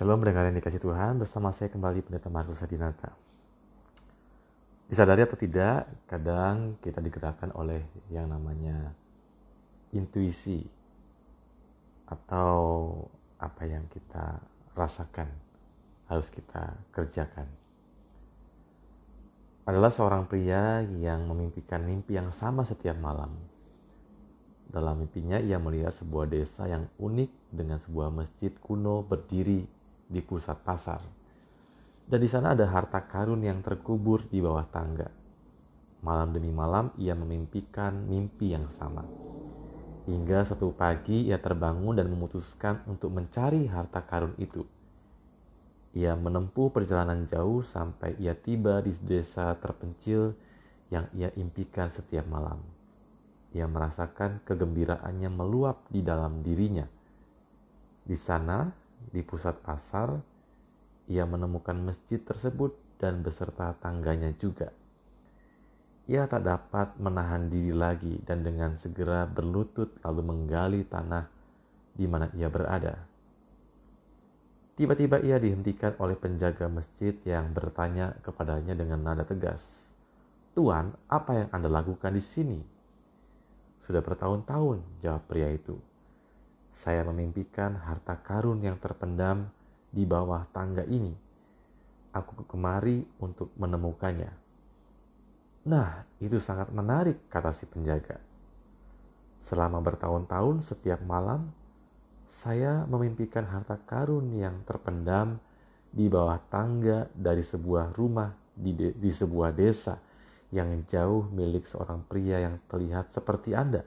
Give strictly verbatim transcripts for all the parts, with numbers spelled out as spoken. Shalom pendengar yang dikasih Tuhan, bersama saya kembali Pendeta Markus Adinata. Disadari atau tidak, kadang kita digerakkan oleh yang namanya intuisi atau apa yang kita rasakan harus kita kerjakan. Adalah seorang pria yang memimpikan mimpi yang sama setiap malam. Dalam mimpinya ia melihat sebuah desa yang unik dengan sebuah masjid kuno berdiri di pusat pasar. Dan di sana ada harta karun yang terkubur di bawah tangga. Malam demi malam ia memimpikan mimpi yang sama. Hingga suatu pagi ia terbangun dan memutuskan untuk mencari harta karun itu. Ia menempuh perjalanan jauh sampai ia tiba di desa terpencil yang ia impikan setiap malam. Ia merasakan kegembiraannya meluap di dalam dirinya. Di sana, di pusat pasar, ia menemukan masjid tersebut dan beserta tangganya juga. Ia tak dapat menahan diri lagi dan dengan segera berlutut lalu menggali tanah di mana ia berada. Tiba-tiba ia dihentikan oleh penjaga masjid yang bertanya kepadanya dengan nada tegas, "Tuan, apa yang Anda lakukan di sini?" "Sudah bertahun-tahun," jawab pria itu, "saya memimpikan harta karun yang terpendam di bawah tangga ini. Aku kemari untuk menemukannya." "Nah, itu sangat menarik," kata si penjaga. "Selama bertahun-tahun setiap malam, saya memimpikan harta karun yang terpendam di bawah tangga dari sebuah rumah di, de- di sebuah desa yang jauh milik seorang pria yang terlihat seperti Anda."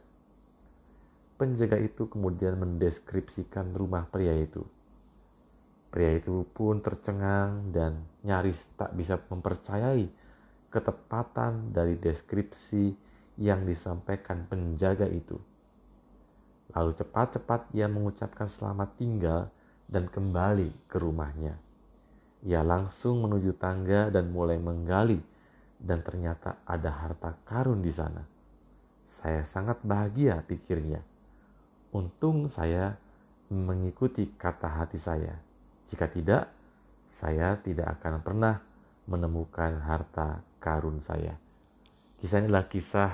Penjaga itu kemudian mendeskripsikan rumah pria itu. Pria itu pun tercengang dan nyaris tak bisa mempercayai ketepatan dari deskripsi yang disampaikan penjaga itu. Lalu cepat-cepat ia mengucapkan selamat tinggal dan kembali ke rumahnya. Ia langsung menuju tangga dan mulai menggali, dan ternyata ada harta karun di sana. "Saya sangat bahagia," pikirnya. "Untung saya mengikuti kata hati saya. Jika tidak, saya tidak akan pernah menemukan harta karun saya." Kisah ini adalah kisah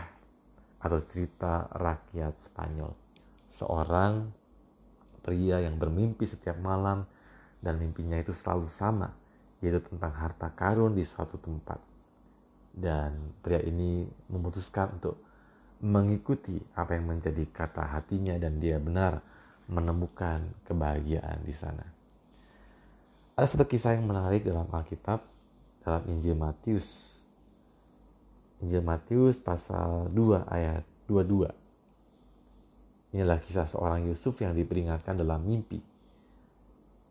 atau cerita rakyat Spanyol. Seorang pria yang bermimpi setiap malam dan mimpinya itu selalu sama, yaitu tentang harta karun di suatu tempat. Dan pria ini memutuskan untuk mengikuti apa yang menjadi kata hatinya dan dia benar menemukan kebahagiaan di sana. Ada satu kisah yang menarik dalam Alkitab, dalam Injil Matius. Injil Matius pasal dua ayat dua puluh dua. Inilah kisah seorang Yusuf yang diperingatkan dalam mimpi.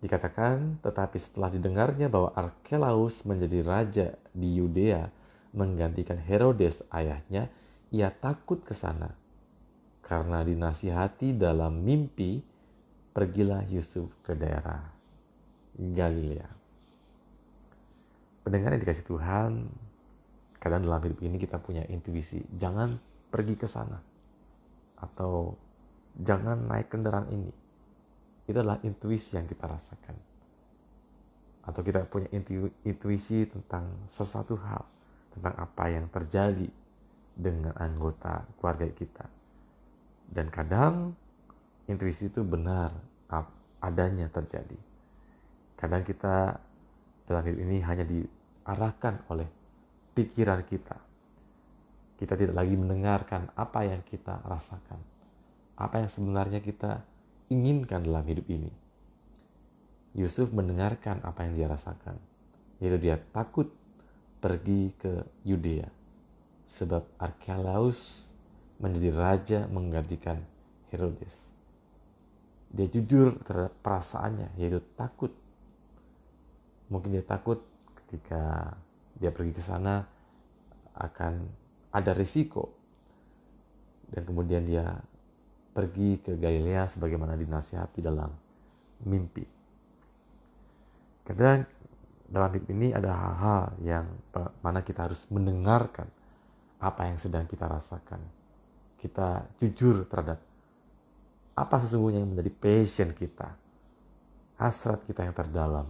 Dikatakan, tetapi setelah didengarnya bahwa Archelaus menjadi raja di Yudea menggantikan Herodes ayahnya, ia takut ke sana. Karena dinasihati dalam mimpi, pergilah Yusuf ke daerah Galilea. Pendengar yang dikasih Tuhan, kadang dalam hidup ini kita punya intuisi, jangan pergi ke sana, atau jangan naik kendaraan ini. Itu adalah intuisi yang kita rasakan. Atau kita punya intu, intuisi tentang sesuatu hal, tentang apa yang terjadi dengan anggota keluarga kita. Dan kadang intuisi itu benar adanya terjadi. Kadang kita dalam hidup ini hanya diarahkan oleh pikiran kita. Kita tidak lagi mendengarkan apa yang kita rasakan, apa yang sebenarnya kita inginkan dalam hidup ini. Yusuf mendengarkan apa yang dia rasakan, yaitu dia takut pergi ke Yudea. Sebab Archelaus menjadi raja menggantikan Herodes. Dia jujur terhadap perasaannya, yaitu takut. Mungkin dia takut ketika dia pergi ke sana akan ada risiko. Dan kemudian dia pergi ke Galilea sebagaimana dinasihati dalam mimpi. Kadang dalam hidup ini ada hal-hal yang mana kita harus mendengarkan apa yang sedang kita rasakan. Kita jujur terhadap apa sesungguhnya yang menjadi passion kita. hasrat kita yang terdalam,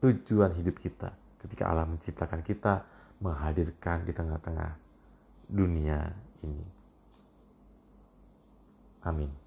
tujuan hidup kita ketika Allah menciptakan kita, menghadirkan di tengah-tengah dunia ini. Amin.